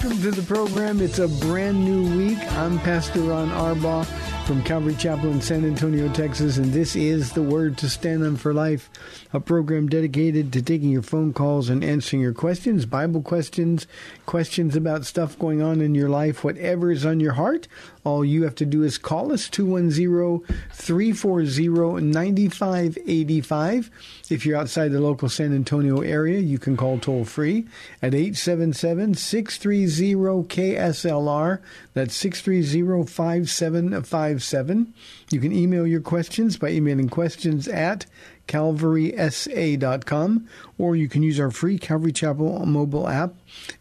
Welcome to the program. It's a brand new week. I'm Pastor Ron Arbaugh from Calvary Chapel in San Antonio, Texas, and this is The Word to Stand On for Life, a program dedicated to taking your phone calls and answering your questions, Bible questions, questions about stuff going on in your life, whatever is on your heart. All you have to do is call us, 210-340-9585. If you're outside the local San Antonio area, you can call toll-free at 877-630-KSLR. That's 630-5757. You can email your questions by emailing questions at CalvarySA.com, or you can use our free Calvary Chapel mobile app.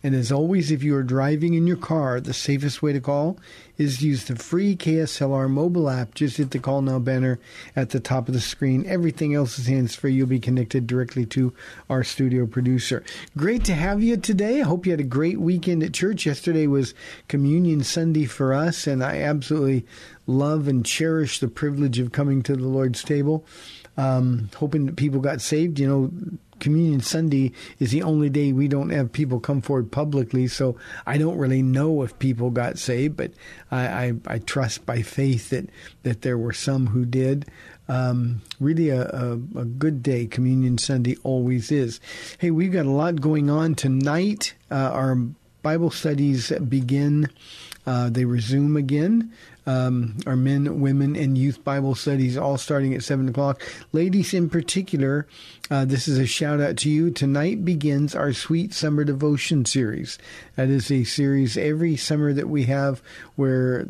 And as always, if you are driving in your car, the safest way to call is to use the free KSLR mobile app. Just hit the Call Now banner at the top of the screen. Everything else is hands-free. You'll be connected directly to our studio producer. Great to have you today. I hope you had a great weekend at church. Yesterday was Communion Sunday for us, and I absolutely love and cherish the privilege of coming to the Lord's table. Hoping that people got saved. You know, Communion Sunday is the only day we don't have people come forward publicly, so I don't really know if people got saved, but I trust by faith that there were some who did. Really a good day, Communion Sunday always is. Hey, we've got a lot going on tonight. Our Bible studies begin. They resume again. Our men, women, and youth Bible studies all starting at 7 o'clock. Ladies in particular, this is a shout out to you. Tonight begins our Sweet Summer Devotion series. That is a series every summer that we have where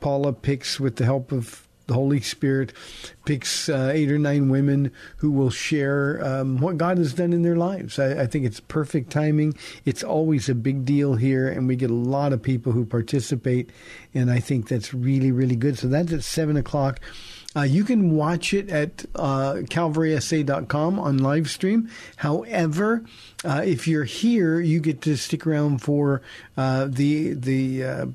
Paula picks, with the help of the Holy Spirit, picks 8 or 9 women who will share what God has done in their lives. I think it's perfect timing. It's always a big deal here, and we get a lot of people who participate, and I think that's really, really good. So that's at 7 o'clock. You can watch it at CalvarySA.com on live stream. However, if you're here, you get to stick around for the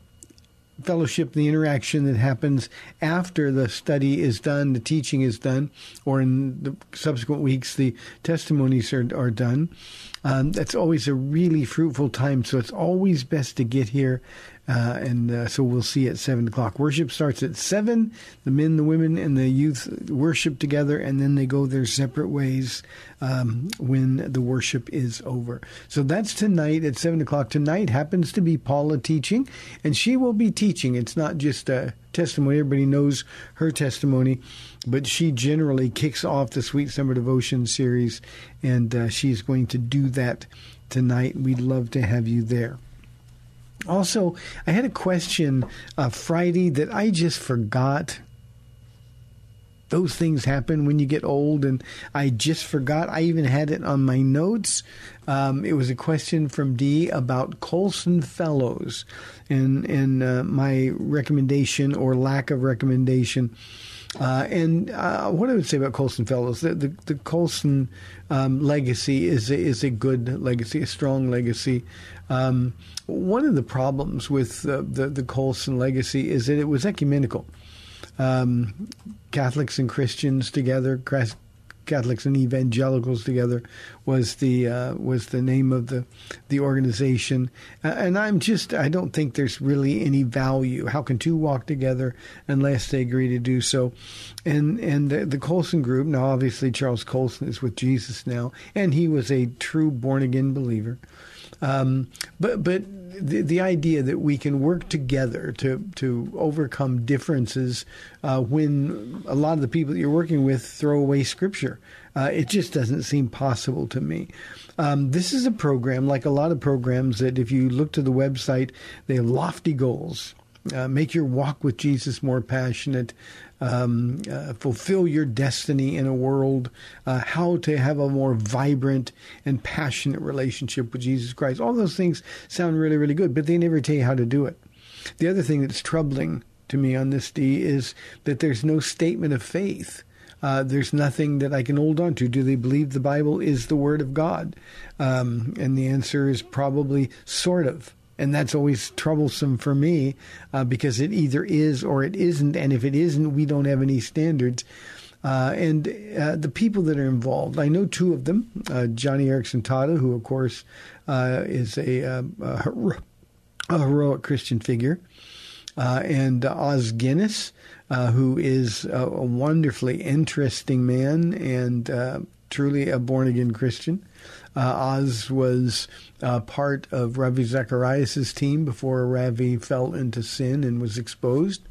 fellowship, the interaction that happens after the study is done, the teaching is done, or in the subsequent weeks, the testimonies are done. That's always a really fruitful time, so it's always best to get here. So we'll see at 7 o'clock. Worship starts at 7. The men, the women, and the youth worship together, and then they go their separate ways when the worship is over. So that's tonight at 7 o'clock. Tonight happens to be Paula teaching, and she will be teaching. It's not just a testimony. Everybody knows her testimony, but she generally kicks off the Sweet Summer Devotion series, and she's going to do that tonight. We'd love to have you there. Also, I had a question Friday that I just forgot. Those things happen when you get old, and I just forgot. I even had it on my notes. It was a question from Dee about Colson Fellows and my recommendation or lack of recommendation. What I would say about Colson Fellows, the Colson legacy is a good legacy, a strong legacy. One of the problems with the Colson legacy is that it was ecumenical. Catholics and Christians together, Catholics and Evangelicals together was the name of the organization. And I don't think there's really any value. How can two walk together unless they agree to do so? And the Colson group, now obviously Charles Colson is with Jesus now, and he was a true born-again believer. But the idea that we can work together to overcome differences when a lot of the people that you're working with throw away Scripture, it just doesn't seem possible to me. This is a program, like a lot of programs, that if you look to the website, they have lofty goals. Make your walk with Jesus more passionate. Fulfill your destiny in a world, how to have a more vibrant and passionate relationship with Jesus Christ. All those things sound really, really good, but they never tell you how to do it. The other thing that's troubling to me on this, D, is that there's no statement of faith. There's nothing that I can hold on to. Do they believe the Bible is the Word of God? And the answer is probably sort of. And that's always troublesome for me because it either is or it isn't. And if it isn't, we don't have any standards. The people that are involved, I know two of them, Joni Eareckson Tada, who, of course, is a heroic Christian figure, and Os Guinness, who is a wonderfully interesting man and truly a born-again Christian. Oz was part of Ravi Zacharias' team before Ravi fell into sin and was exposed.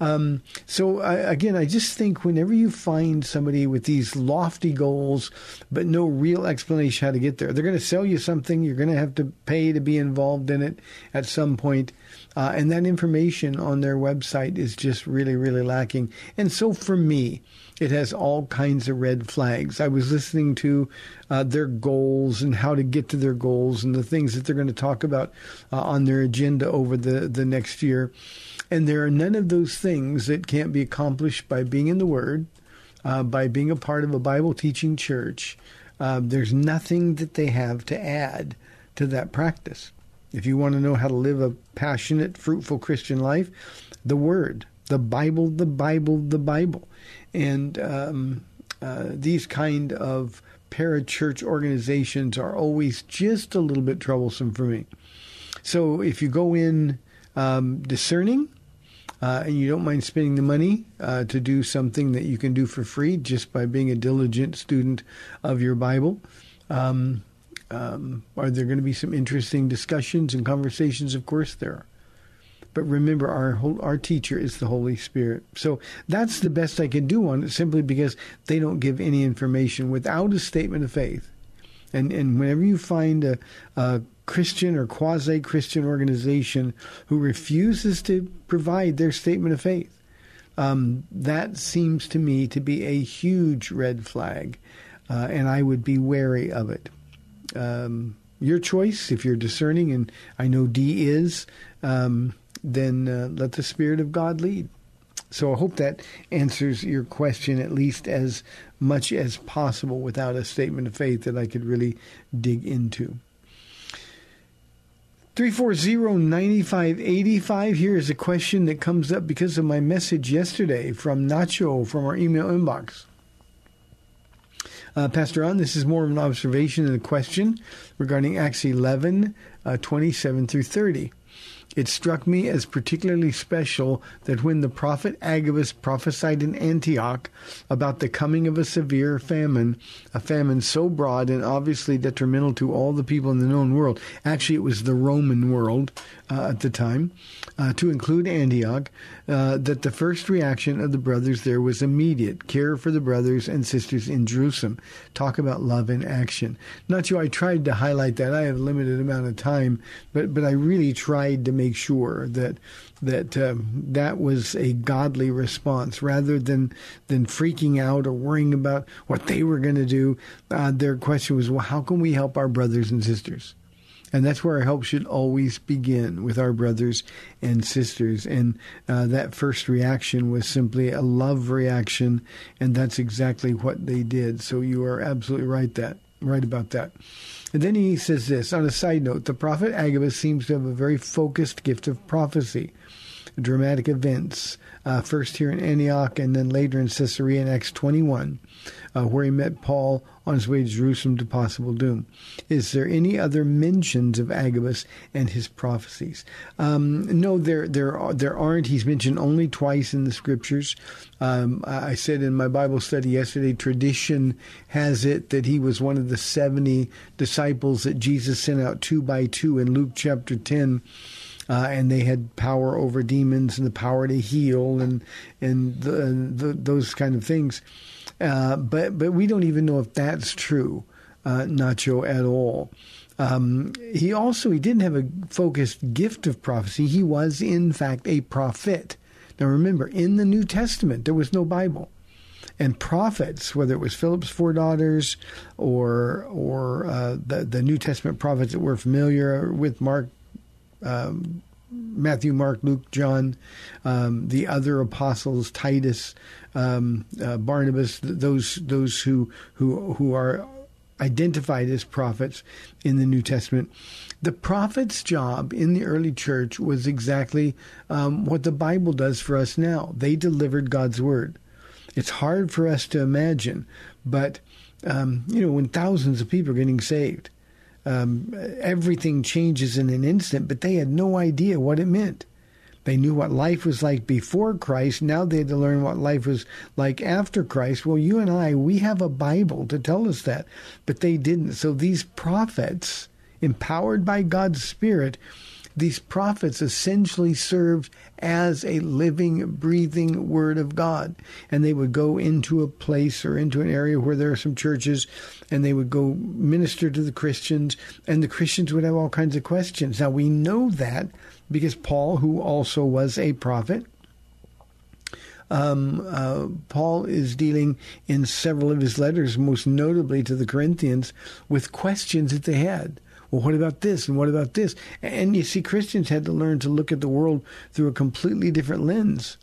I just think whenever you find somebody with these lofty goals but no real explanation how to get there, they're going to sell you something. You're going to have to pay to be involved in it at some point. And that information on their website is just really, really lacking. And so for me, it has all kinds of red flags. I was listening to their goals and how to get to their goals and the things that they're going to talk about on their agenda over the next year. And there are none of those things that can't be accomplished by being in the Word, by being a part of a Bible-teaching church. There's nothing that they have to add to that practice. If you want to know how to live a passionate, fruitful Christian life, the Word, the Bible, the Bible, the Bible. And these kind of parachurch organizations are always just a little bit troublesome for me. So if you go in discerning and you don't mind spending the money to do something that you can do for free just by being a diligent student of your Bible, are there going to be some interesting discussions and conversations? Of course there are. But remember, our teacher is the Holy Spirit. So that's the best I can do on it, simply because they don't give any information without a statement of faith. And whenever you find a Christian or quasi-Christian organization who refuses to provide their statement of faith, that seems to me to be a huge red flag, and I would be wary of it. Your choice, if you're discerning, and I know D is, then let the Spirit of God lead. So I hope that answers your question at least as much as possible without a statement of faith that I could really dig into. 340-9585. Here is a question that comes up because of my message yesterday from Nacho from our email inbox. Pastor Ron, this is more of an observation than a question regarding Acts 11, 27 through 30. It struck me as particularly special that when the prophet Agabus prophesied in Antioch about the coming of a severe famine, a famine so broad and obviously detrimental to all the people in the known world, actually it was the Roman world at the time, to include Antioch, that the first reaction of the brothers there was immediate care for the brothers and sisters in Jerusalem. Talk about love in action. Not sure I tried to highlight that. I have a limited amount of time, but I really tried to make sure that was a godly response rather than freaking out or worrying about what they were going to do. Their question was, well, how can we help our brothers and sisters? And that's where our help should always begin, with our brothers and sisters. And that first reaction was simply a love reaction, and that's exactly what they did. So you are absolutely right about that. And then he says this, on a side note, the prophet Agabus seems to have a very focused gift of prophecy. Dramatic events, first here in Antioch and then later in Caesarea in Acts 21, where he met Paul on his way to Jerusalem to possible doom. Is there any other mentions of Agabus and his prophecies? No, there aren't. He's mentioned only twice in the Scriptures. I said in my Bible study yesterday, tradition has it that he was one of the 70 disciples that Jesus sent out two by two in Luke chapter 10. And they had power over demons and the power to heal and those kind of things. But we don't even know if that's true, Nacho, at all. He didn't have a focused gift of prophecy. He was, in fact, a prophet. Now, remember, in the New Testament, there was no Bible. And prophets, whether it was Philip's four daughters or the New Testament prophets that we're familiar with, Matthew, Mark, Luke, John, the other apostles, Titus, Barnabas, those who are identified as prophets in the New Testament. The prophet's job in the early church was exactly what the Bible does for us now. They delivered God's word. It's hard for us to imagine, but when thousands of people are getting saved, everything changes in an instant, but they had no idea what it meant. They knew what life was like before Christ. Now they had to learn what life was like after Christ. Well, you and I, we have a Bible to tell us that, but they didn't. So these prophets, empowered by God's Spirit, these prophets essentially served as a living, breathing Word of God. And they would go into a place or into an area where there are some churches, and they would go minister to the Christians, and the Christians would have all kinds of questions. Now, we know that because Paul, who also was a prophet, Paul is dealing in several of his letters, most notably to the Corinthians, with questions that they had. Well, what about this? And what about this? And you see, Christians had to learn to look at the world through a completely different lens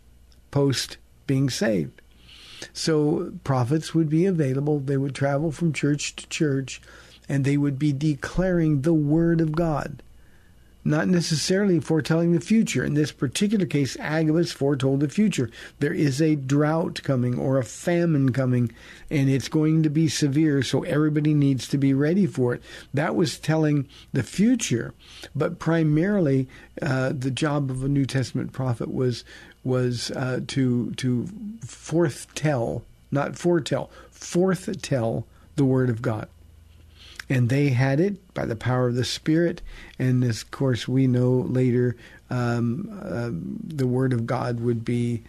post being saved. So prophets would be available. They would travel from church to church, and they would be declaring the Word of God, not necessarily foretelling the future. In this particular case, Agabus foretold the future. There is a drought coming or a famine coming, and it's going to be severe, so everybody needs to be ready for it. That was telling the future, but primarily the job of a New Testament prophet was to forthtell, not foretell, forthtell the Word of God. And they had it by the power of the Spirit. And, of course, we know later the Word of God would be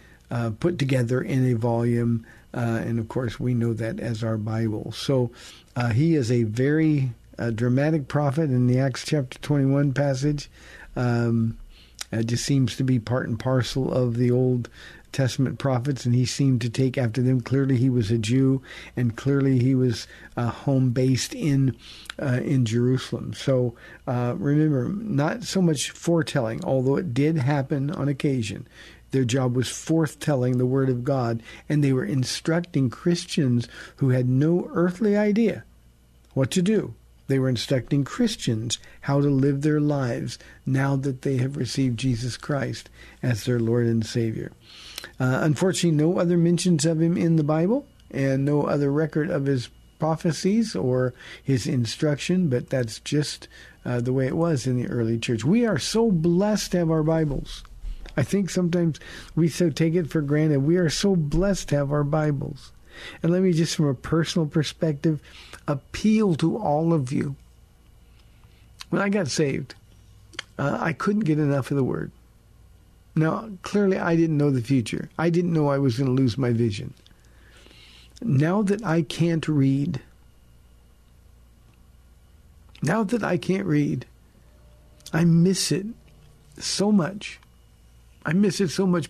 put together in a volume. And, of course, we know that as our Bible. So he is a very dramatic prophet in the Acts chapter 21 passage. It just seems to be part and parcel of the Old Testament prophets, and he seemed to take after them. Clearly he was a Jew, and clearly he was home based in Jerusalem. So remember, not so much foretelling, although it did happen on occasion. Their job was forthtelling the Word of God, and they were instructing Christians who had no earthly idea what to do. They were instructing Christians how to live their lives now that they have received Jesus Christ as their Lord and Savior. Unfortunately, no other mentions of him in the Bible and no other record of his prophecies or his instruction, but that's just the way it was in the early church. We are so blessed to have our Bibles. I think sometimes we so take it for granted. We are so blessed to have our Bibles. And let me just, from a personal perspective, appeal to all of you. When I got saved, I couldn't get enough of the Word. Now, clearly, I didn't know the future. I didn't know I was going to lose my vision. Now that I can't read, I miss it so much.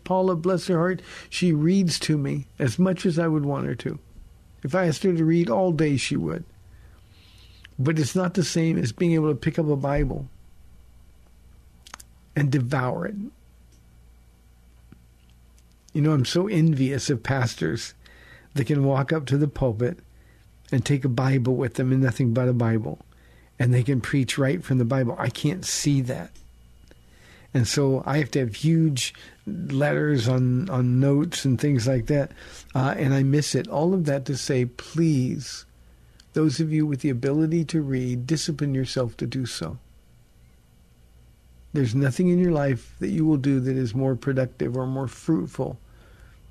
Paula, bless her heart, she reads to me as much as I would want her to. If I asked her to read all day, she would. But it's not the same as being able to pick up a Bible and devour it. You know, I'm so envious of pastors that can walk up to the pulpit and take a Bible with them and nothing but a Bible. And they can preach right from the Bible. I can't see that. And so I have to have huge letters on notes and things like that. And I miss it. All of that to say, please, those of you with the ability to read, discipline yourself to do so. There's nothing in your life that you will do that is more productive or more fruitful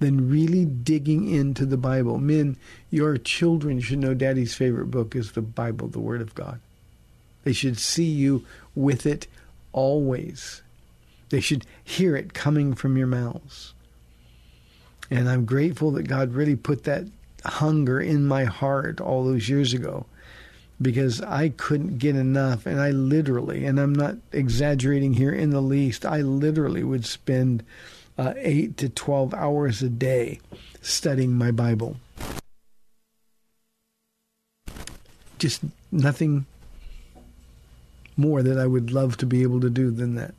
than really digging into the Bible. Men, your children should know Daddy's favorite book is the Bible, the Word of God. They should see you with it always. They should hear it coming from your mouths. And I'm grateful that God really put that hunger in my heart all those years ago, because I couldn't get enough. And I literally, and I'm not exaggerating here in the least, I literally would spend 8 to 12 hours a day studying my Bible. Just nothing more that I would love to be able to do than that.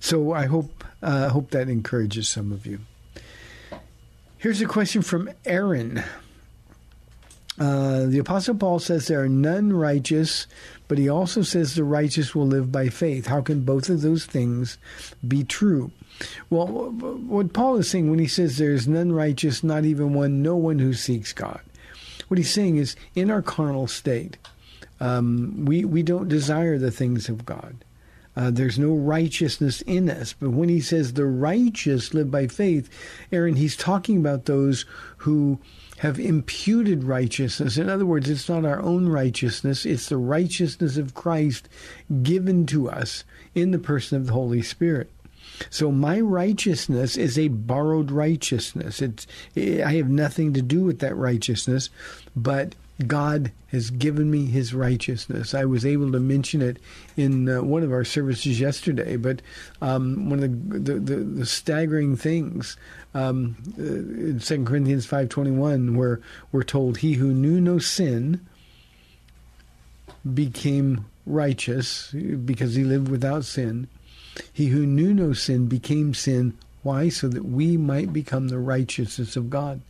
So I hope that encourages some of you. Here's a question from Aaron. The Apostle Paul says there are none righteous, but he also says the righteous will live by faith. How can both of those things be true? Well, what Paul is saying when he says there's none righteous, not even one, no one who seeks God. What he's saying is in our carnal state, we don't desire the things of God. There's no righteousness in us. But when he says the righteous live by faith, Aaron, he's talking about those who have imputed righteousness. In other words, it's not our own righteousness. It's the righteousness of Christ given to us in the person of the Holy Spirit. So my righteousness is a borrowed righteousness. I have nothing to do with that righteousness, but God has given me his righteousness. I was able to mention it in one of our services yesterday, but one of the staggering things in 2 Corinthians 5:21, where we're told, he who knew no sin became righteous because he lived without sin. He who knew no sin became sin. Why? So that we might become the righteousness of God.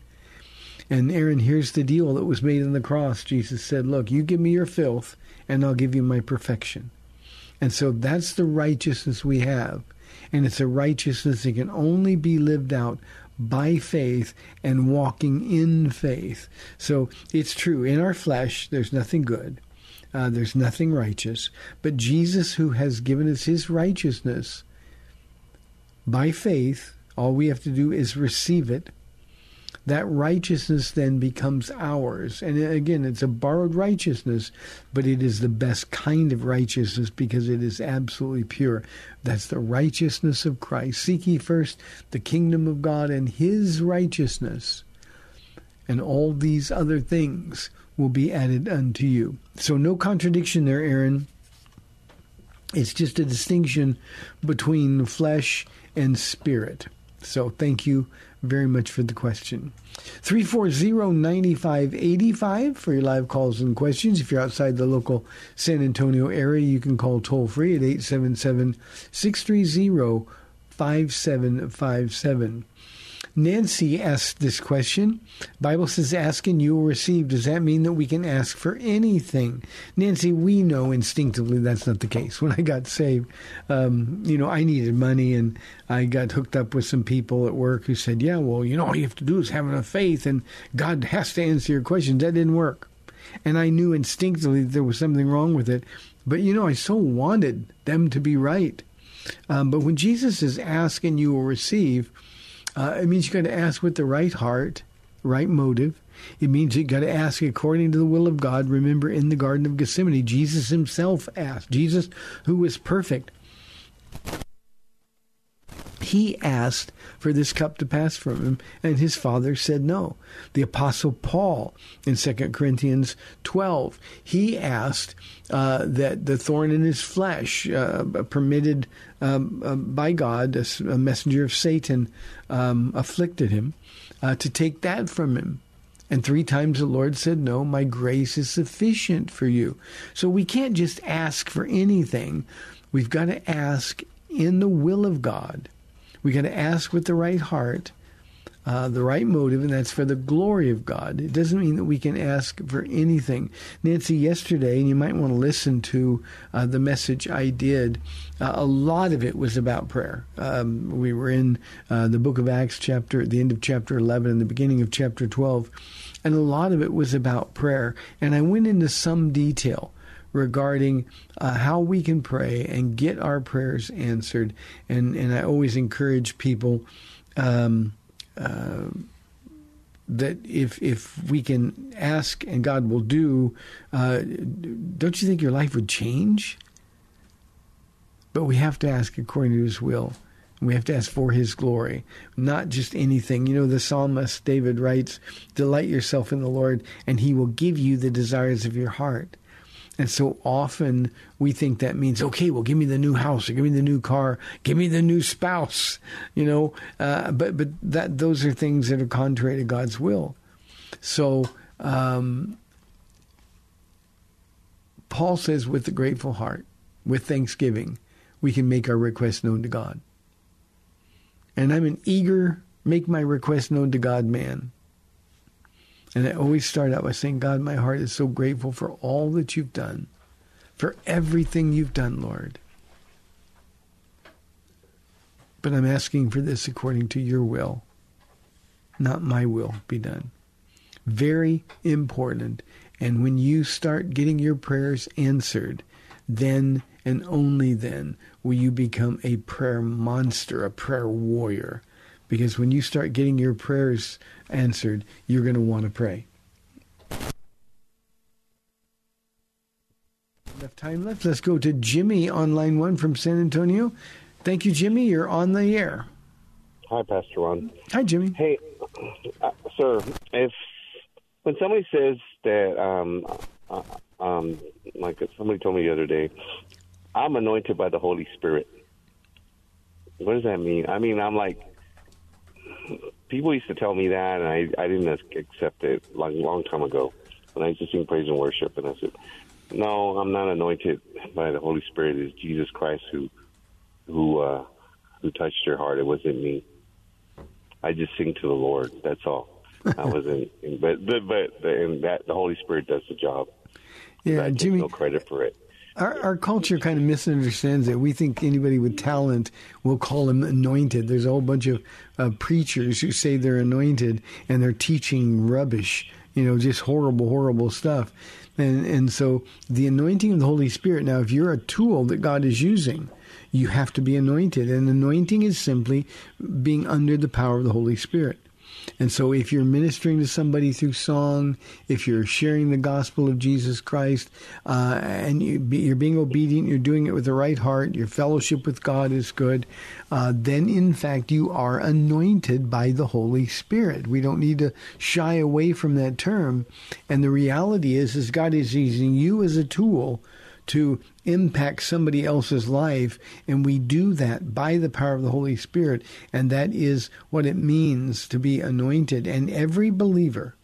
And Aaron, here's the deal that was made on the cross. Jesus said, look, you give me your filth and I'll give you my perfection. And so that's the righteousness we have. And it's a righteousness that can only be lived out by faith and walking in faith. So it's true. In our flesh, there's nothing good. There's nothing righteous. But Jesus, who has given us his righteousness by faith, all we have to do is receive it. That righteousness then becomes ours. And again, it's a borrowed righteousness, but it is the best kind of righteousness because it is absolutely pure. That's the righteousness of Christ. Seek ye first the kingdom of God and his righteousness, and all these other things will be added unto you. So no contradiction there, Aaron. It's just a distinction between flesh and spirit. So thank you very much for the question. 340-9585 for your live calls and questions. If you're outside the local San Antonio area, you can call toll free at 877-630-5757. Nancy asked this question. Bible says, ask and you will receive. Does that mean that we can ask for anything? Nancy, we know instinctively that's not the case. When I got saved, I needed money, and I got hooked up with some people at work who said, yeah, well, all you have to do is have enough faith and God has to answer your questions. That didn't work. And I knew instinctively that there was something wrong with it. But, I so wanted them to be right. But when Jesus says, ask and you will receive, it means you got to ask with the right heart, right motive. It means you got to ask according to the will of God. Remember, in the Garden of Gethsemane, Jesus himself asked. Jesus, who was perfect, he asked for this cup to pass from him, and his Father said no. The Apostle Paul, in 2 Corinthians 12, he asked that the thorn in his flesh, permitted by God, a messenger of Satan, afflicted him, to take that from him. And 3 times the Lord said, no, my grace is sufficient for you. So we can't just ask for anything. We've got to ask in the will of God. We've got to ask with the right heart, the right motive, and that's for the glory of God. It doesn't mean that we can ask for anything. Nancy, yesterday, and you might want to listen to the message I did, a lot of it was about prayer. We were in the book of Acts, the end of chapter 11 and the beginning of chapter 12, and a lot of it was about prayer. And I went into some detail regarding how we can pray and get our prayers answered. And I always encourage people that if we can ask and God will do, don't you think your life would change? But we have to ask according to His will. We have to ask for His glory, not just anything. You know, the psalmist David writes, "Delight yourself in the Lord, and He will give you the desires of your heart." And so often we think that means, okay, well, give me the new house, or give me the new car, give me the new spouse, you know. But that those are things that are contrary to God's will. So Paul says, with a grateful heart, with thanksgiving, we can make our request known to God. And I'm an eager, make my request known to God man. And I always start out by saying, God, my heart is so grateful for all that you've done, for everything you've done, Lord. But I'm asking for this according to your will, not my will be done. Very important. And when you start getting your prayers answered, then and only then will you become a prayer monster, a prayer warrior. Because when you start getting your prayers answered, you're going to want to pray. Enough time left. Let's go to Jimmy on line 1 from San Antonio. Thank you, Jimmy. You're on the air. Hi, Pastor Ron. Hi, Jimmy. Hey, sir, when somebody says that, like somebody told me the other day, I'm anointed by the Holy Spirit. What does that mean? I mean, I'm like, people used to tell me that, and I didn't accept it a long time ago when I used to sing praise and worship. And I said, no, I'm not anointed by the Holy Spirit. It's Jesus Christ who touched your heart. It wasn't me. I just sing to the Lord. That's all. I wasn't. But the Holy Spirit does the job. Yeah, I take no credit for it. Our culture kind of misunderstands it. We think anybody with talent will call him anointed. There's a whole bunch of preachers who say they're anointed and they're teaching rubbish, you know, just horrible, horrible stuff. And so the anointing of the Holy Spirit, now if you're a tool that God is using, you have to be anointed. And anointing is simply being under the power of the Holy Spirit. And so if you're ministering to somebody through song, if you're sharing the gospel of Jesus Christ, and you're being obedient, you're doing it with the right heart, your fellowship with God is good, then in fact you are anointed by the Holy Spirit. We don't need to shy away from that term. And the reality is God is using you as a tool to impact somebody else's life, and we do that by the power of the Holy Spirit, and that is what it means to be anointed. And every believer,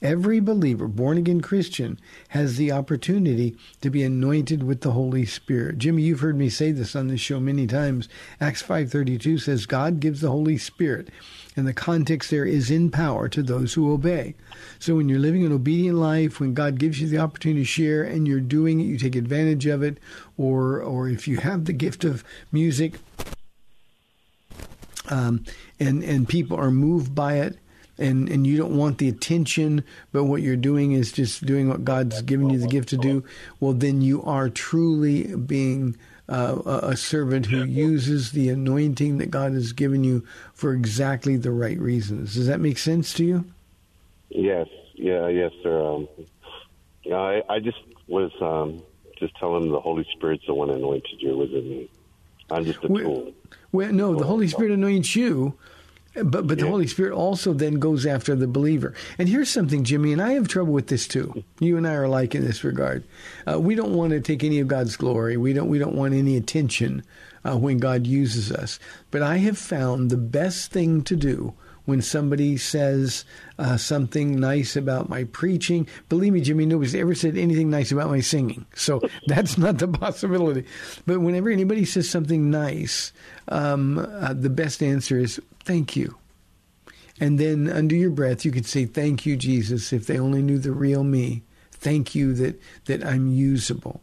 born-again Christian, has the opportunity to be anointed with the Holy Spirit. Jimmy, you've heard me say this on this show many times. Acts 5:32 says, God gives the Holy Spirit, and the context there is in power to those who obey. So when you're living an obedient life, when God gives you the opportunity to share and you're doing it, you take advantage of it, or if you have the gift of music and people are moved by it, and you don't want the attention, but what you're doing is just doing what God's given you the gift to do, well, then you are truly being a servant who uses the anointing that God has given you for exactly the right reasons. Does that make sense to you? Yes. Yeah. Yes, sir. I just was just telling the Holy Spirit's the one that anointed you. It wasn't me. I'm just a tool. Well, no, the Holy Spirit anoints you. But the Holy Spirit also then goes after the believer. And here's something, Jimmy, and I have trouble with this too. You and I are alike in this regard. We don't want to take any of God's glory. We don't want any attention when God uses us. But I have found the best thing to do when somebody says something nice about my preaching. Believe me, Jimmy, nobody's ever said anything nice about my singing. So that's not the possibility. But whenever anybody says something nice, the best answer is thank you. And then under your breath, you could say, thank you, Jesus, if they only knew the real me. Thank you that I'm usable.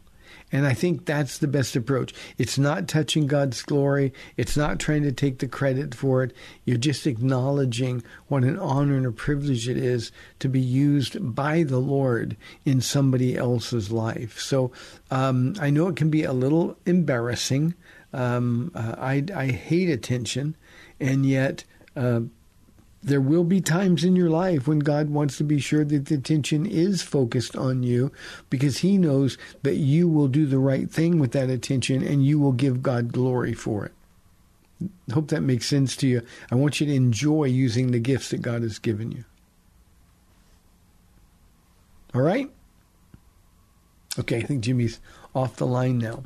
And I think that's the best approach. It's not touching God's glory. It's not trying to take the credit for it. You're just acknowledging what an honor and a privilege it is to be used by the Lord in somebody else's life. So I know it can be a little embarrassing. I hate attention. And yet there will be times in your life when God wants to be sure that the attention is focused on you, because he knows that you will do the right thing with that attention and you will give God glory for it. I hope that makes sense to you. I want you to enjoy using the gifts that God has given you. All right? Okay, I think Jimmy's off the line now.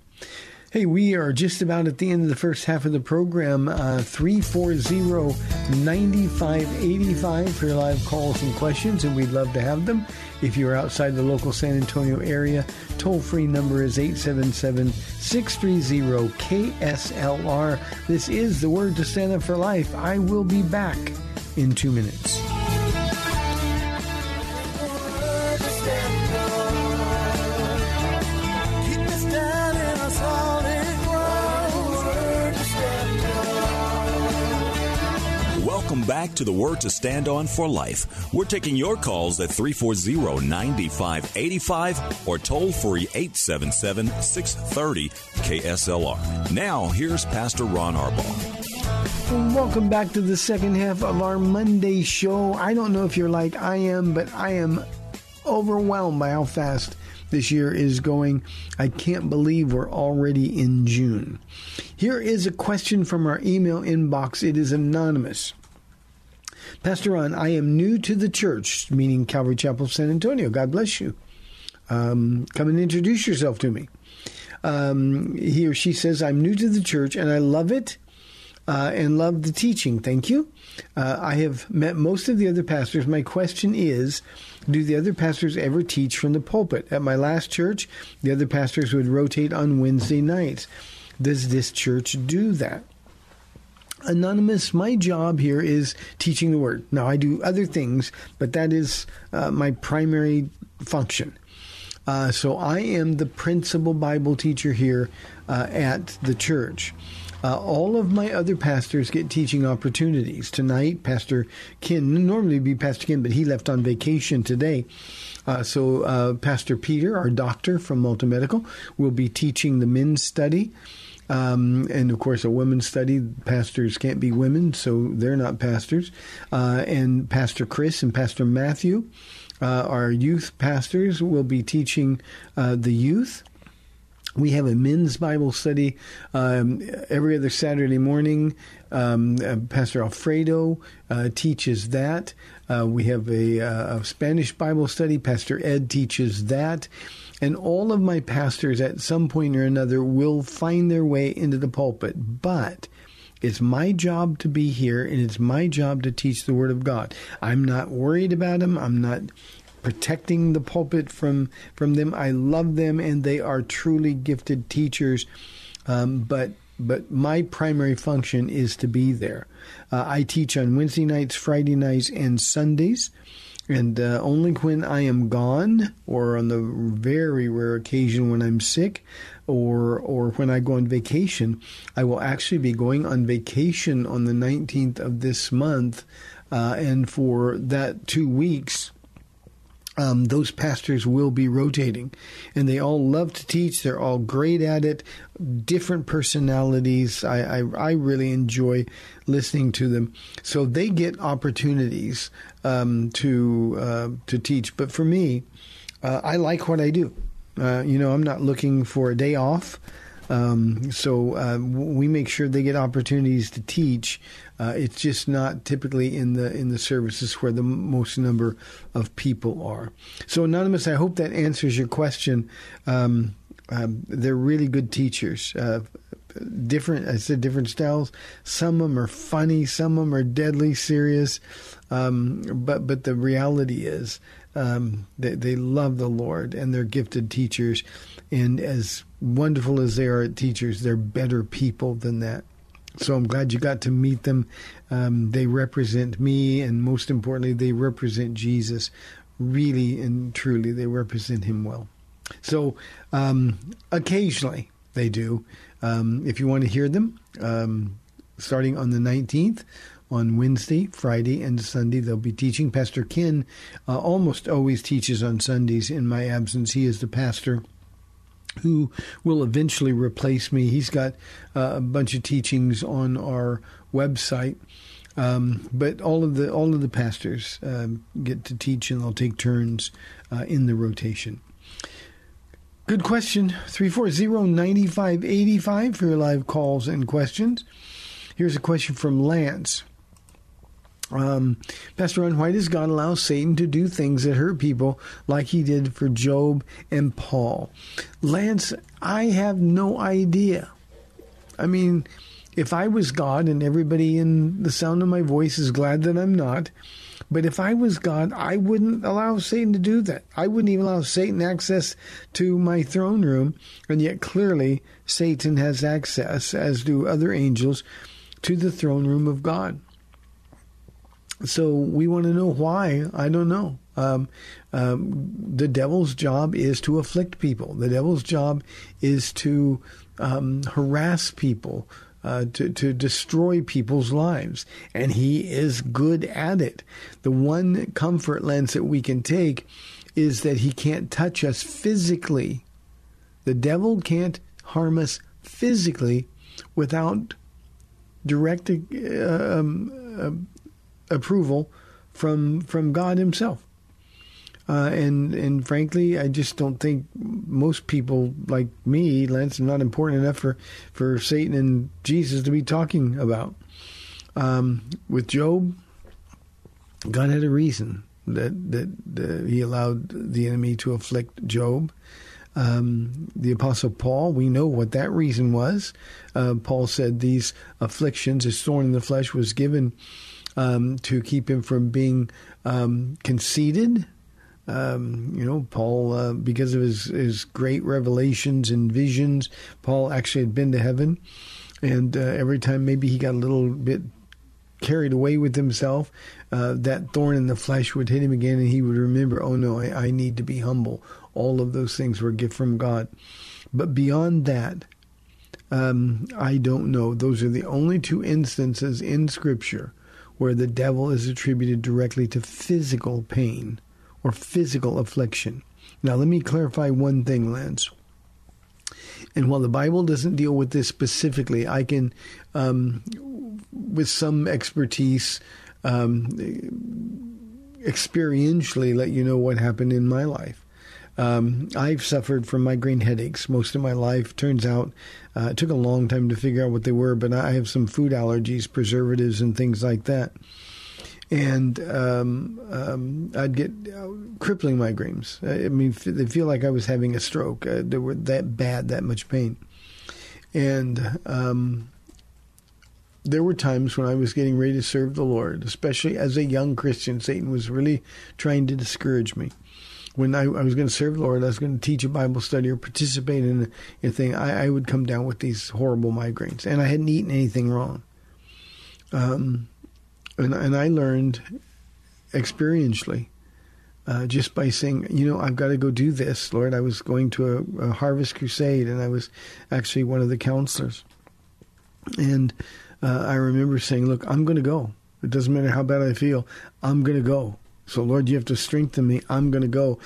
Hey, we are just about at the end of the first half of the program. 340-9585 for your live calls and questions, and we'd love to have them. If you're outside the local San Antonio area, toll-free number is 877-630-KSLR. This is The Word to Stand Up for Life. I will be back in 2 minutes. Welcome back to The Word to Stand On for Life. We're taking your calls at 340-9585 or toll free 877-630-KSLR. Now, here's Pastor Ron Arbaugh. Welcome back to the second half of our Monday show. I don't know if you're like I am, but I am overwhelmed by how fast this year is going. I can't believe we're already in June. Here is a question from our email inbox. It is anonymous. Pastor Ron, I am new to the church, meaning Calvary Chapel, San Antonio. God bless you. Come and introduce yourself to me. He or she says, I'm new to the church and I love it and love the teaching. Thank you. I have met most of the other pastors. My question is, do the other pastors ever teach from the pulpit? At my last church, the other pastors would rotate on Wednesday nights. Does this church do that? Anonymous, my job here is teaching the Word. Now, I do other things, but that is my primary function. So I am the principal Bible teacher here at the church. All of my other pastors get teaching opportunities. Tonight, Pastor Ken, normally it would be Pastor Ken, but he left on vacation today. So Pastor Peter, our doctor from Multimedical, will be teaching the men's study. And, of course, a women's study. Pastors can't be women, so they're not pastors. And Pastor Chris and Pastor Matthew, our youth pastors, will be teaching the youth. We have a men's Bible study every other Saturday morning. Pastor Alfredo teaches that. We have a Spanish Bible study. Pastor Ed teaches that. And all of my pastors at some point or another will find their way into the pulpit. But it's my job to be here, and it's my job to teach the Word of God. I'm not worried about them. I'm not protecting the pulpit from them. I love them, and they are truly gifted teachers. But my primary function is to be there. I teach on Wednesday nights, Friday nights, and Sundays. And only when I am gone, or on the very rare occasion when I'm sick, or when I go on vacation. I will actually be going on vacation on the 19th of this month. And for that 2 weeks, those pastors will be rotating. And they all love to teach. They're all great at it. Different personalities. I really enjoy listening to them. So they get opportunities to teach. But for me, I like what I do. I'm not looking for a day off. So we make sure they get opportunities to teach. It's just not typically in the services where the most number of people are. So Anonymous, I hope that answers your question. They're really good teachers. different, I said different styles. Some of them are funny, some of them are deadly serious. But the reality is they love the Lord and they're gifted teachers. And as wonderful as they are at teachers, they're better people than that. So I'm glad you got to meet them. They represent me, and most importantly, they represent Jesus. Really and truly, they represent him well. So occasionally they do. If you want to hear them, starting on the 19th, on Wednesday, Friday, and Sunday, they'll be teaching. Pastor Ken almost always teaches on Sundays in my absence. He is the pastor who will eventually replace me. He's got a bunch of teachings on our website, but all of the pastors get to teach, and they'll take turns in the rotation. Good question. 340-9585 for your live calls and questions. Here's a question from Lance. Pastor Ron, why does God allow Satan to do things that hurt people like he did for Job and Paul? Lance, I have no idea. I mean, if I was God, and everybody in the sound of my voice is glad that I'm not, but if I was God, I wouldn't allow Satan to do that. I wouldn't even allow Satan access to my throne room. And yet clearly Satan has access, as do other angels, to the throne room of God. So we want to know why. I don't know. The devil's job is to afflict people. The devil's job is to harass people, to destroy people's lives. And he is good at it. The one comfort, Lance, that we can take is that he can't touch us physically. The devil can't harm us physically without direct approval from God himself. And frankly, I just don't think most people like me, Lance, are not important enough for Satan and Jesus to be talking about. With Job, God had a reason that he allowed the enemy to afflict Job. The Apostle Paul, we know what that reason was. Paul said these afflictions, his thorn in the flesh, was given to keep him from being conceited. Paul, because of his great revelations and visions, Paul actually had been to heaven. And every time maybe he got a little bit carried away with himself, that thorn in the flesh would hit him again, and he would remember, oh no, I need to be humble. All of those things were a gift from God. But beyond that, I don't know. Those are the only two instances in Scripture where the devil is attributed directly to physical pain or physical affliction. Now, let me clarify one thing, Lance. And while the Bible doesn't deal with this specifically, I can, with some expertise, experientially let you know what happened in my life. I've suffered from migraine headaches most of my life. Turns out it took a long time to figure out what they were, but I have some food allergies, preservatives, and things like that. And I'd get crippling migraines. I mean, they feel like I was having a stroke. They were that bad, that much pain. And there were times when I was getting ready to serve the Lord, especially as a young Christian. Satan was really trying to discourage me. When I was going to serve the Lord, I was going to teach a Bible study or participate in a thing, I would come down with these horrible migraines. And I hadn't eaten anything wrong. And I learned experientially just by saying, I've got to go do this, Lord. I was going to a harvest crusade, and I was actually one of the counselors. And I remember saying, look, I'm going to go. It doesn't matter how bad I feel. I'm going to go. So, Lord, you have to strengthen me. I'm going to go.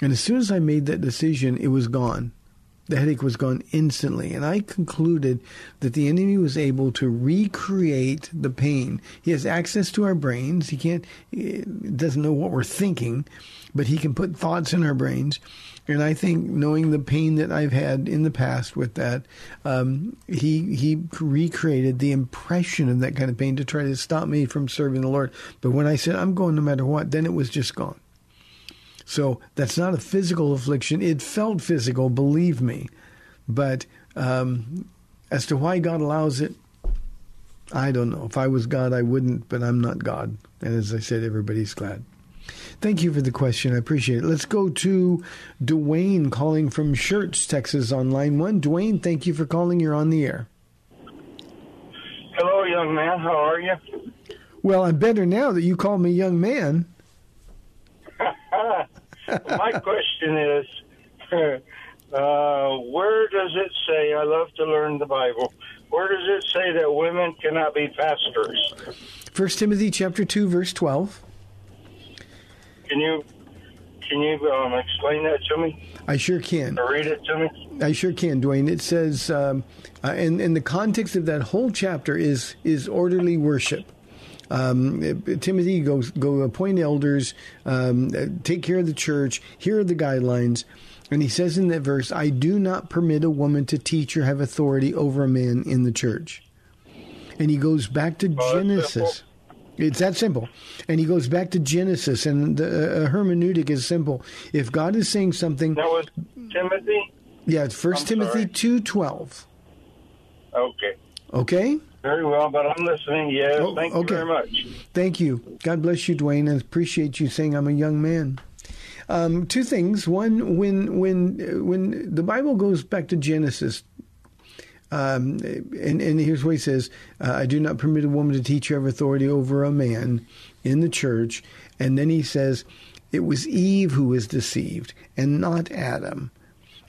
And as soon as I made that decision, it was gone. The headache was gone instantly. And I concluded that the enemy was able to recreate the pain. He has access to our brains. He doesn't know what we're thinking, but he can put thoughts in our brains. And I think, knowing the pain that I've had in the past with that, he recreated the impression of that kind of pain to try to stop me from serving the Lord. But when I said, I'm going no matter what, then it was just gone. So that's not a physical affliction. It felt physical, believe me. But As to why God allows it, I don't know. If I was God, I wouldn't, but I'm not God. And as I said, everybody's glad. Thank you for the question. I appreciate it. Let's go to Dwayne calling from Schertz, Texas on line one. Dwayne, thank you for calling. You're on the air. Hello, young man. How are you? Well, I'm better now that you call me young man. My question is, where does it say, I love to learn the Bible, where does it say that women cannot be pastors? 1 Timothy chapter 2, verse 12. Can you explain that to me? I sure can. Or read it to me? I sure can, Dwayne. It says, and the context of that whole chapter is orderly worship. Timothy, go appoint elders, take care of the church. Here are the guidelines. And he says in that verse, I do not permit a woman to teach or have authority over a man in the church. And he goes back to Genesis. It's that simple. And he goes back to Genesis, and the hermeneutic is simple. If God is saying something... That was Timothy? Yeah, it's 1 Timothy 2:12. Okay. Okay? Very well, but I'm listening. Yes, oh, thank you very much. Thank you. God bless you, Dwayne. I appreciate you saying I'm a young man. Two things. One, when the Bible goes back to Genesis... And here's what he says, I do not permit a woman to teach or have authority over a man in the church. And then he says, it was Eve who was deceived and not Adam.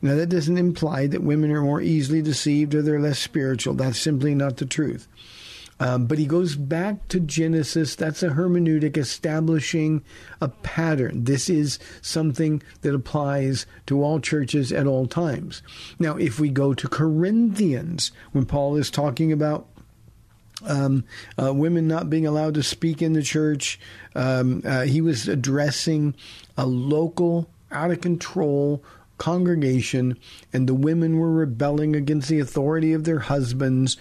Now, that doesn't imply that women are more easily deceived or they're less spiritual. That's simply not the truth. But he goes back to Genesis. That's a hermeneutic establishing a pattern. This is something that applies to all churches at all times. Now, if we go to Corinthians, when Paul is talking about women not being allowed to speak in the church, he was addressing a local, out-of-control congregation, and the women were rebelling against the authority of their husbands,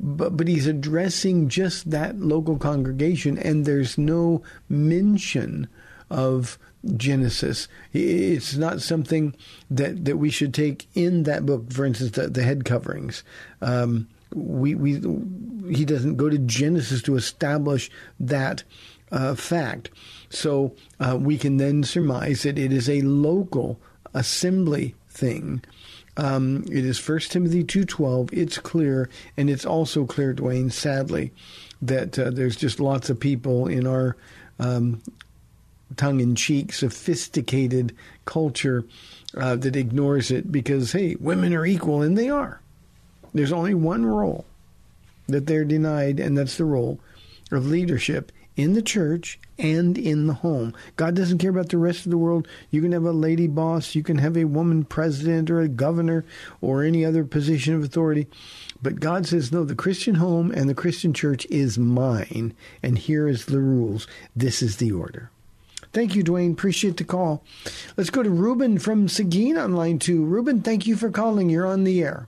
but he's addressing just that local congregation, and there's no mention of Genesis. It's not something that we should take in that book. For instance, the head coverings. He doesn't go to Genesis to establish that fact. So we can then surmise that it is a local assembly thing. It is 1 Timothy 2:12. It's clear, and it's also clear, Dwayne, sadly, that there's just lots of people in our tongue-in-cheek, sophisticated culture that ignores it because, hey, women are equal, and they are. There's only one role that they're denied, and that's the role of leadership in the church and in the home. God doesn't care about the rest of the world. You can have a lady boss. You can have a woman president or a governor or any other position of authority. But God says, no, the Christian home and the Christian church is mine. And here is the rules. This is the order. Thank you, Dwayne. Appreciate the call. Let's go to Ruben from Seguin on line two. Ruben, thank you for calling. You're on the air.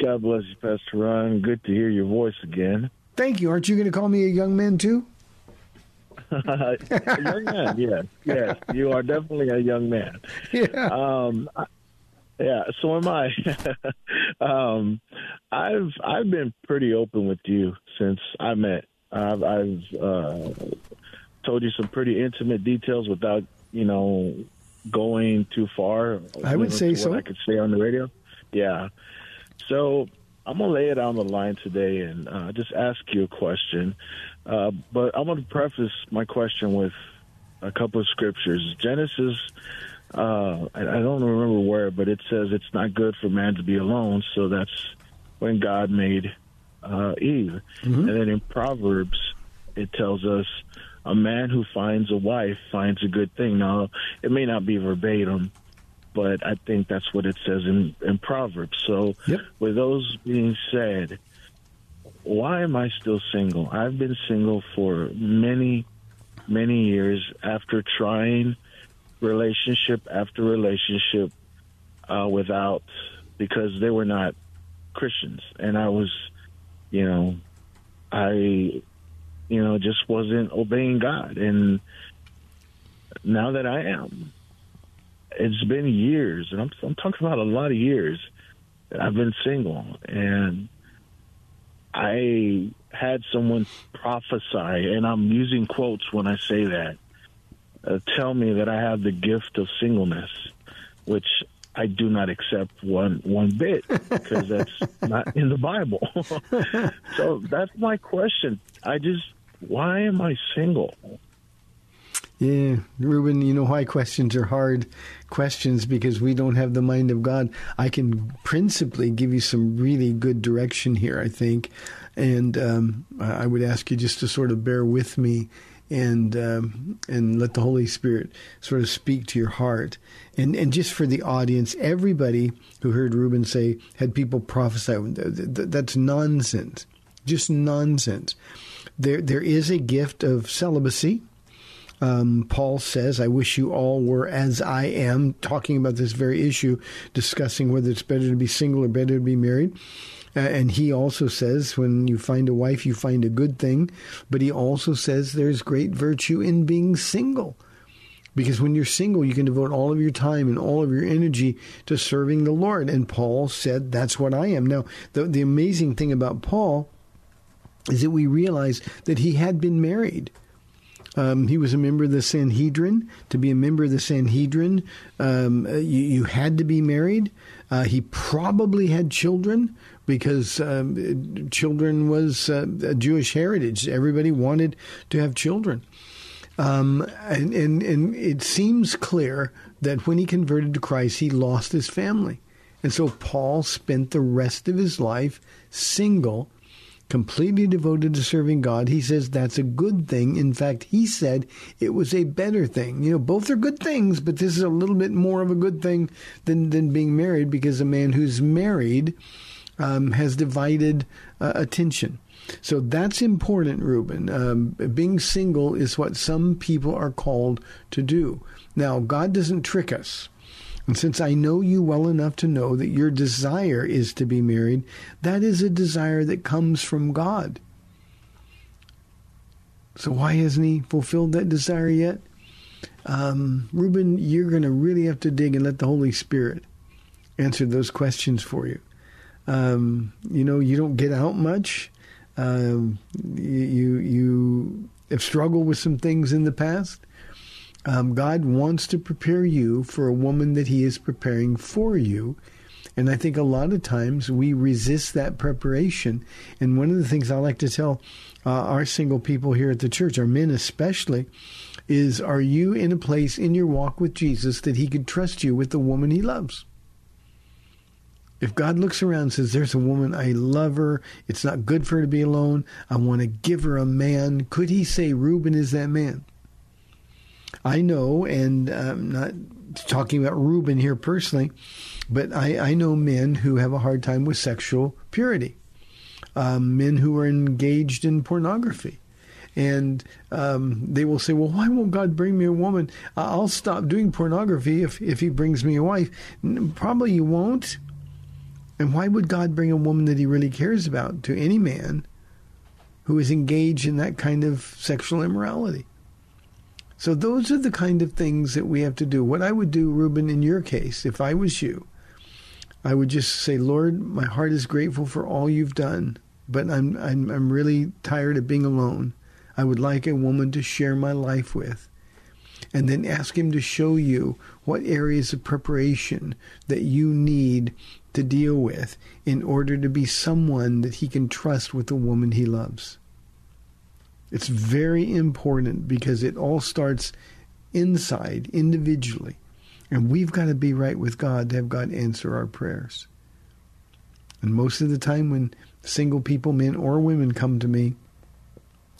God bless you, Pastor Ron. Good to hear your voice again. Thank you. Aren't you going to call me a young man, too? A young man, yes. Yes, you are definitely a young man. Yeah. Yeah, so am I. I've been pretty open with you since I met. I've told you some pretty intimate details without, going too far. I would say so. I could say on the radio. Yeah. So I'm going to lay it on the line today and just ask you a question. But I'm going to preface my question with a couple of scriptures. Genesis, I don't remember where, but it says it's not good for man to be alone. So that's when God made Eve. Mm-hmm. And then in Proverbs, it tells us a man who finds a wife finds a good thing. Now, it may not be verbatim, but I think that's what it says in Proverbs. So yep. With those being said, why am I still single? I've been single for many, many years after trying relationship after relationship because they were not Christians. And I was, I just wasn't obeying God. And now that I am, it's been years, and I'm talking about a lot of years, I've been single, and I had someone prophesy, and I'm using quotes when I say that, tell me that I have the gift of singleness, which I do not accept one bit, because that's not in the Bible. So that's my question. Why am I single? Yeah, Ruben, you know why questions are hard questions, because we don't have the mind of God. I can principally give you some really good direction here, I think. And I would ask you just to sort of bear with me and let the Holy Spirit sort of speak to your heart. And just for the audience, everybody who heard Ruben say had people prophesy. That's nonsense, just nonsense. There is a gift of celibacy. Paul says, I wish you all were as I am, talking about this very issue, discussing whether it's better to be single or better to be married. And he also says, when you find a wife, you find a good thing. But he also says there's great virtue in being single. Because when you're single, you can devote all of your time and all of your energy to serving the Lord. And Paul said, that's what I am. Now, the amazing thing about Paul is that we realize that he had been married. He was a member of the Sanhedrin. To be a member of the Sanhedrin, you had to be married. He probably had children, because children was a Jewish heritage. Everybody wanted to have children. And it seems clear that when he converted to Christ, he lost his family. And so Paul spent the rest of his life single, completely devoted to serving God. He says that's a good thing. In fact, he said it was a better thing. You know, both are good things, but this is a little bit more of a good thing than being married, because a man who's married has divided attention. So that's important, Ruben. Being single is what some people are called to do. Now, God doesn't trick us. And since I know you well enough to know that your desire is to be married, that is a desire that comes from God. So why hasn't he fulfilled that desire yet? Ruben, you're going to really have to dig and let the Holy Spirit answer those questions for you. You know, you don't get out much. You have struggled with some things in the past. God wants to prepare you for a woman that he is preparing for you. And I think a lot of times we resist that preparation. And one of the things I like to tell our single people here at the church, our men especially, is, are you in a place in your walk with Jesus that he could trust you with the woman he loves? If God looks around and says, there's a woman, I love her, it's not good for her to be alone, I want to give her a man, could he say, Reuben is that man? I know, and I'm not talking about Reuben here personally, but I know men who have a hard time with sexual purity, men who are engaged in pornography. And they will say, well, why won't God bring me a woman? I'll stop doing pornography if he brings me a wife. Probably you won't. And why would God bring a woman that he really cares about to any man who is engaged in that kind of sexual immorality? So those are the kind of things that we have to do. What I would do, Reuben, in your case, if I was you, I would just say, Lord, my heart is grateful for all you've done, but I'm really tired of being alone. I would like a woman to share my life with. And then ask him to show you what areas of preparation that you need to deal with in order to be someone that he can trust with the woman he loves. It's very important, because it all starts inside, individually. And we've got to be right with God to have God answer our prayers. And most of the time when single people, men or women, come to me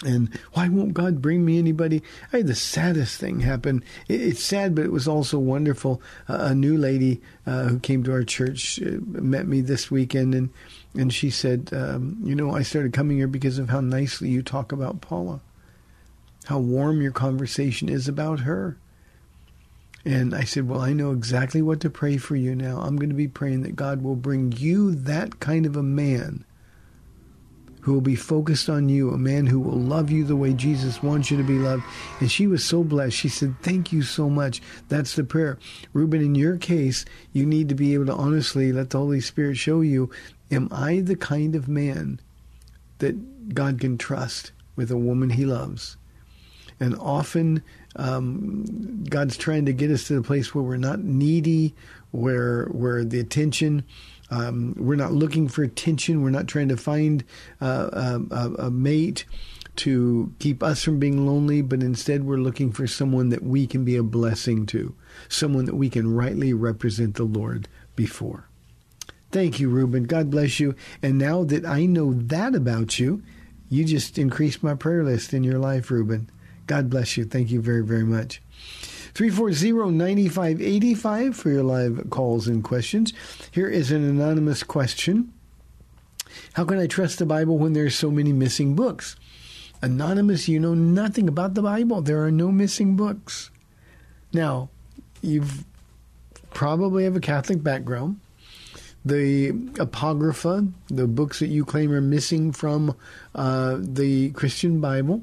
and, why won't God bring me anybody? I had the saddest thing happen. It's sad, but it was also wonderful. A new lady who came to our church met me this weekend, and she said, you know, I started coming here because of how nicely you talk about Paula, how warm your conversation is about her. And I said, well, I know exactly what to pray for you now. I'm going to be praying that God will bring you that kind of a man who will be focused on you, a man who will love you the way Jesus wants you to be loved. And she was so blessed. She said, thank you so much. That's the prayer. Reuben, in your case, you need to be able to honestly let the Holy Spirit show you, am I the kind of man that God can trust with a woman he loves? And often God's trying to get us to the place where we're not needy, where the attention, we're not looking for attention. We're not trying to find a mate to keep us from being lonely, but instead we're looking for someone that we can be a blessing to, someone that we can rightly represent the Lord before. Thank you, Reuben. God bless you. And now that I know that about you, you just increased my prayer list in your life, Reuben. God bless you. Thank you very, very much. 340-9585 for your live calls and questions. Here is an anonymous question. How can I trust the Bible when there are so many missing books? Anonymous, you know nothing about the Bible. There are no missing books. Now, you probably have a Catholic background. The Apocrypha, the books that you claim are missing from the Christian Bible,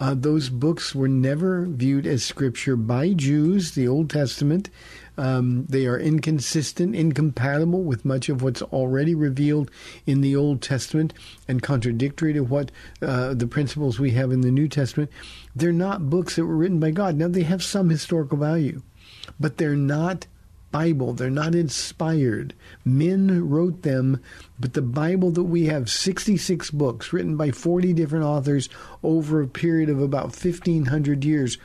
those books were never viewed as Scripture by Jews, the Old Testament. They are inconsistent, incompatible with much of what's already revealed in the Old Testament and contradictory to what the principles we have in the New Testament. They're not books that were written by God. Now, they have some historical value, but they're not Bible. They're not inspired. Men wrote them, but the Bible that we have, 66 books written by 40 different authors over a period of about 1,500 years,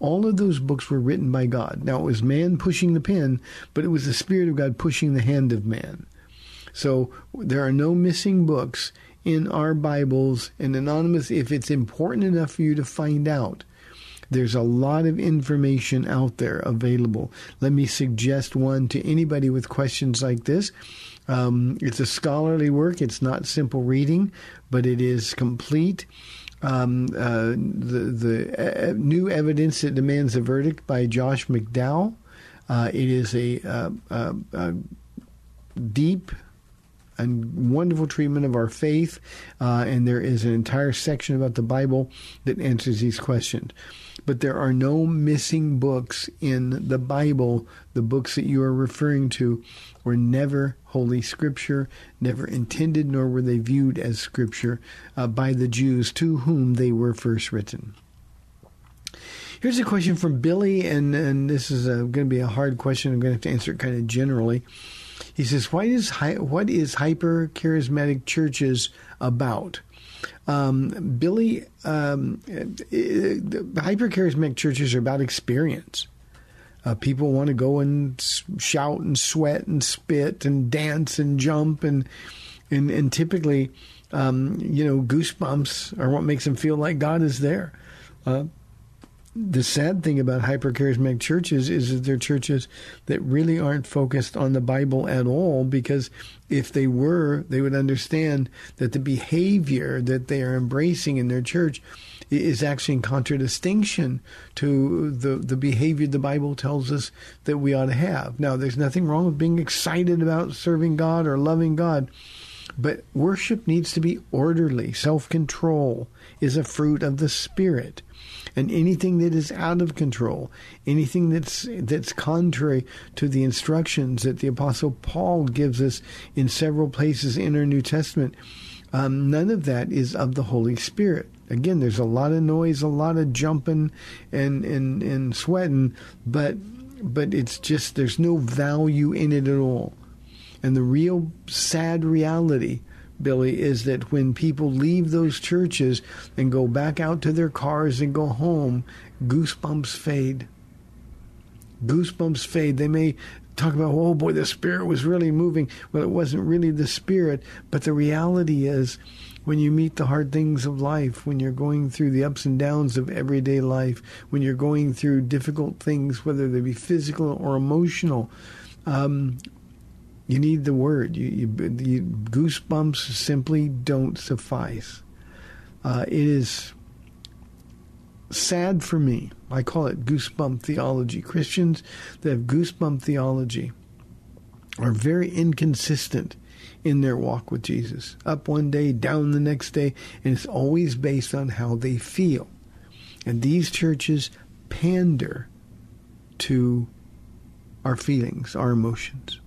all of those books were written by God. Now, it was man pushing the pen, but it was the Spirit of God pushing the hand of man. So there are no missing books in our Bibles. And anonymous, if it's important enough for you to find out, there's a lot of information out there available. Let me suggest one to anybody with questions like this. It's a scholarly work. It's not simple reading, but it is complete. The New Evidence That Demands a Verdict by Josh McDowell. It is a deep and wonderful treatment of our faith. And there is an entire section about the Bible that answers these questions. But there are no missing books in the Bible. The books that you are referring to were never Holy Scripture, never intended, nor were they viewed as Scripture by the Jews to whom they were first written. Here's a question from Billy, and this is going to be a hard question. I'm going to have to answer it kind of generally. He says, what is hyper-charismatic churches about? Billy, hyper-charismatic churches are about experience. People want to go and shout and sweat and spit and dance and jump and typically, goosebumps are what makes them feel like God is there. The sad thing about hyper-charismatic churches is that they're churches that really aren't focused on the Bible at all, because if they were, they would understand that the behavior that they are embracing in their church is actually in contradistinction to the behavior the Bible tells us that we ought to have. Now, there's nothing wrong with being excited about serving God or loving God, but worship needs to be orderly. Self-control is a fruit of the Spirit. And anything that is out of control, anything that's contrary to the instructions that the Apostle Paul gives us in several places in our New Testament, none of that is of the Holy Spirit. Again, there's a lot of noise, a lot of jumping and sweating, but it's just there's no value in it at all. And the real sad reality, Billy, is that when people leave those churches and go back out to their cars and go home, goosebumps fade. Goosebumps fade. They may talk about, oh boy, the Spirit was really moving. Well, it wasn't really the Spirit, but the reality is when you meet the hard things of life, when you're going through the ups and downs of everyday life, when you're going through difficult things, whether they be physical or emotional, you need the Word. You goosebumps simply don't suffice. It is sad for me. I call it goosebump theology. Christians that have goosebump theology are very inconsistent in their walk with Jesus. Up one day, down the next day, and it's always based on how they feel. And these churches pander to our feelings, our emotions.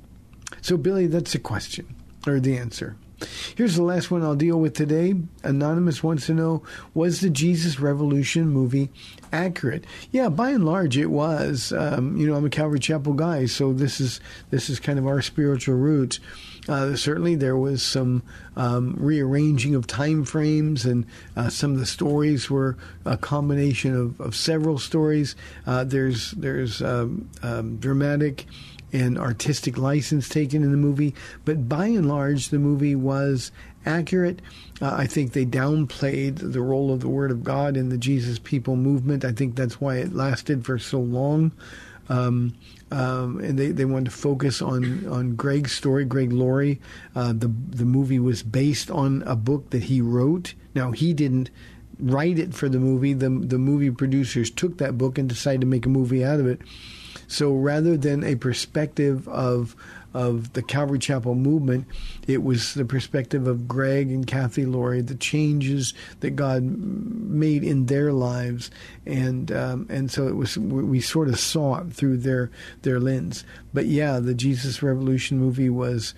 So, Billy, that's the question, or the answer. Here's the last one I'll deal with today. Anonymous wants to know, was the Jesus Revolution movie accurate? Yeah, by and large, it was. I'm a Calvary Chapel guy, so this is kind of our spiritual roots. Certainly there was some rearranging of time frames, and some of the stories were a combination of several stories. There's dramatic and artistic license taken in the movie. But by and large, the movie was accurate. I think they downplayed the role of the Word of God in the Jesus People movement. I think that's why it lasted for so long. And they wanted to focus on Greg's story, Greg Laurie. The movie was based on a book that he wrote. Now, he didn't write it for the movie. The movie producers took that book and decided to make a movie out of it. So rather than a perspective of the Calvary Chapel movement, it was the perspective of Greg and Kathy Laurie, the changes that God made in their lives, and so it was, we sort of saw it through their lens. But yeah, the Jesus Revolution movie was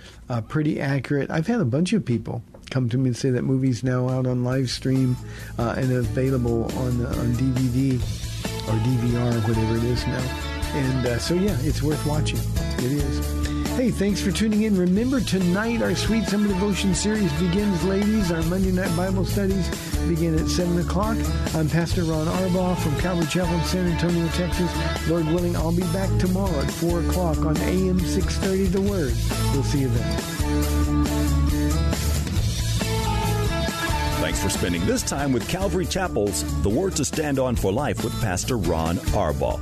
pretty accurate. I've had a bunch of people come to me and say that movie's now out on live stream and available on DVD or DVR, whatever it is now. And so, it's worth watching. It is. Hey, thanks for tuning in. Remember, tonight our Sweet Summer Devotion series begins, ladies. Our Monday night Bible studies begin at 7 o'clock. I'm Pastor Ron Arbaugh from Calvary Chapel in San Antonio, Texas. Lord willing, I'll be back tomorrow at 4 o'clock on AM 630, The Word. We'll see you then. Thanks for spending this time with Calvary Chapel's The Word to Stand On for Life with Pastor Ron Arbaugh.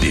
The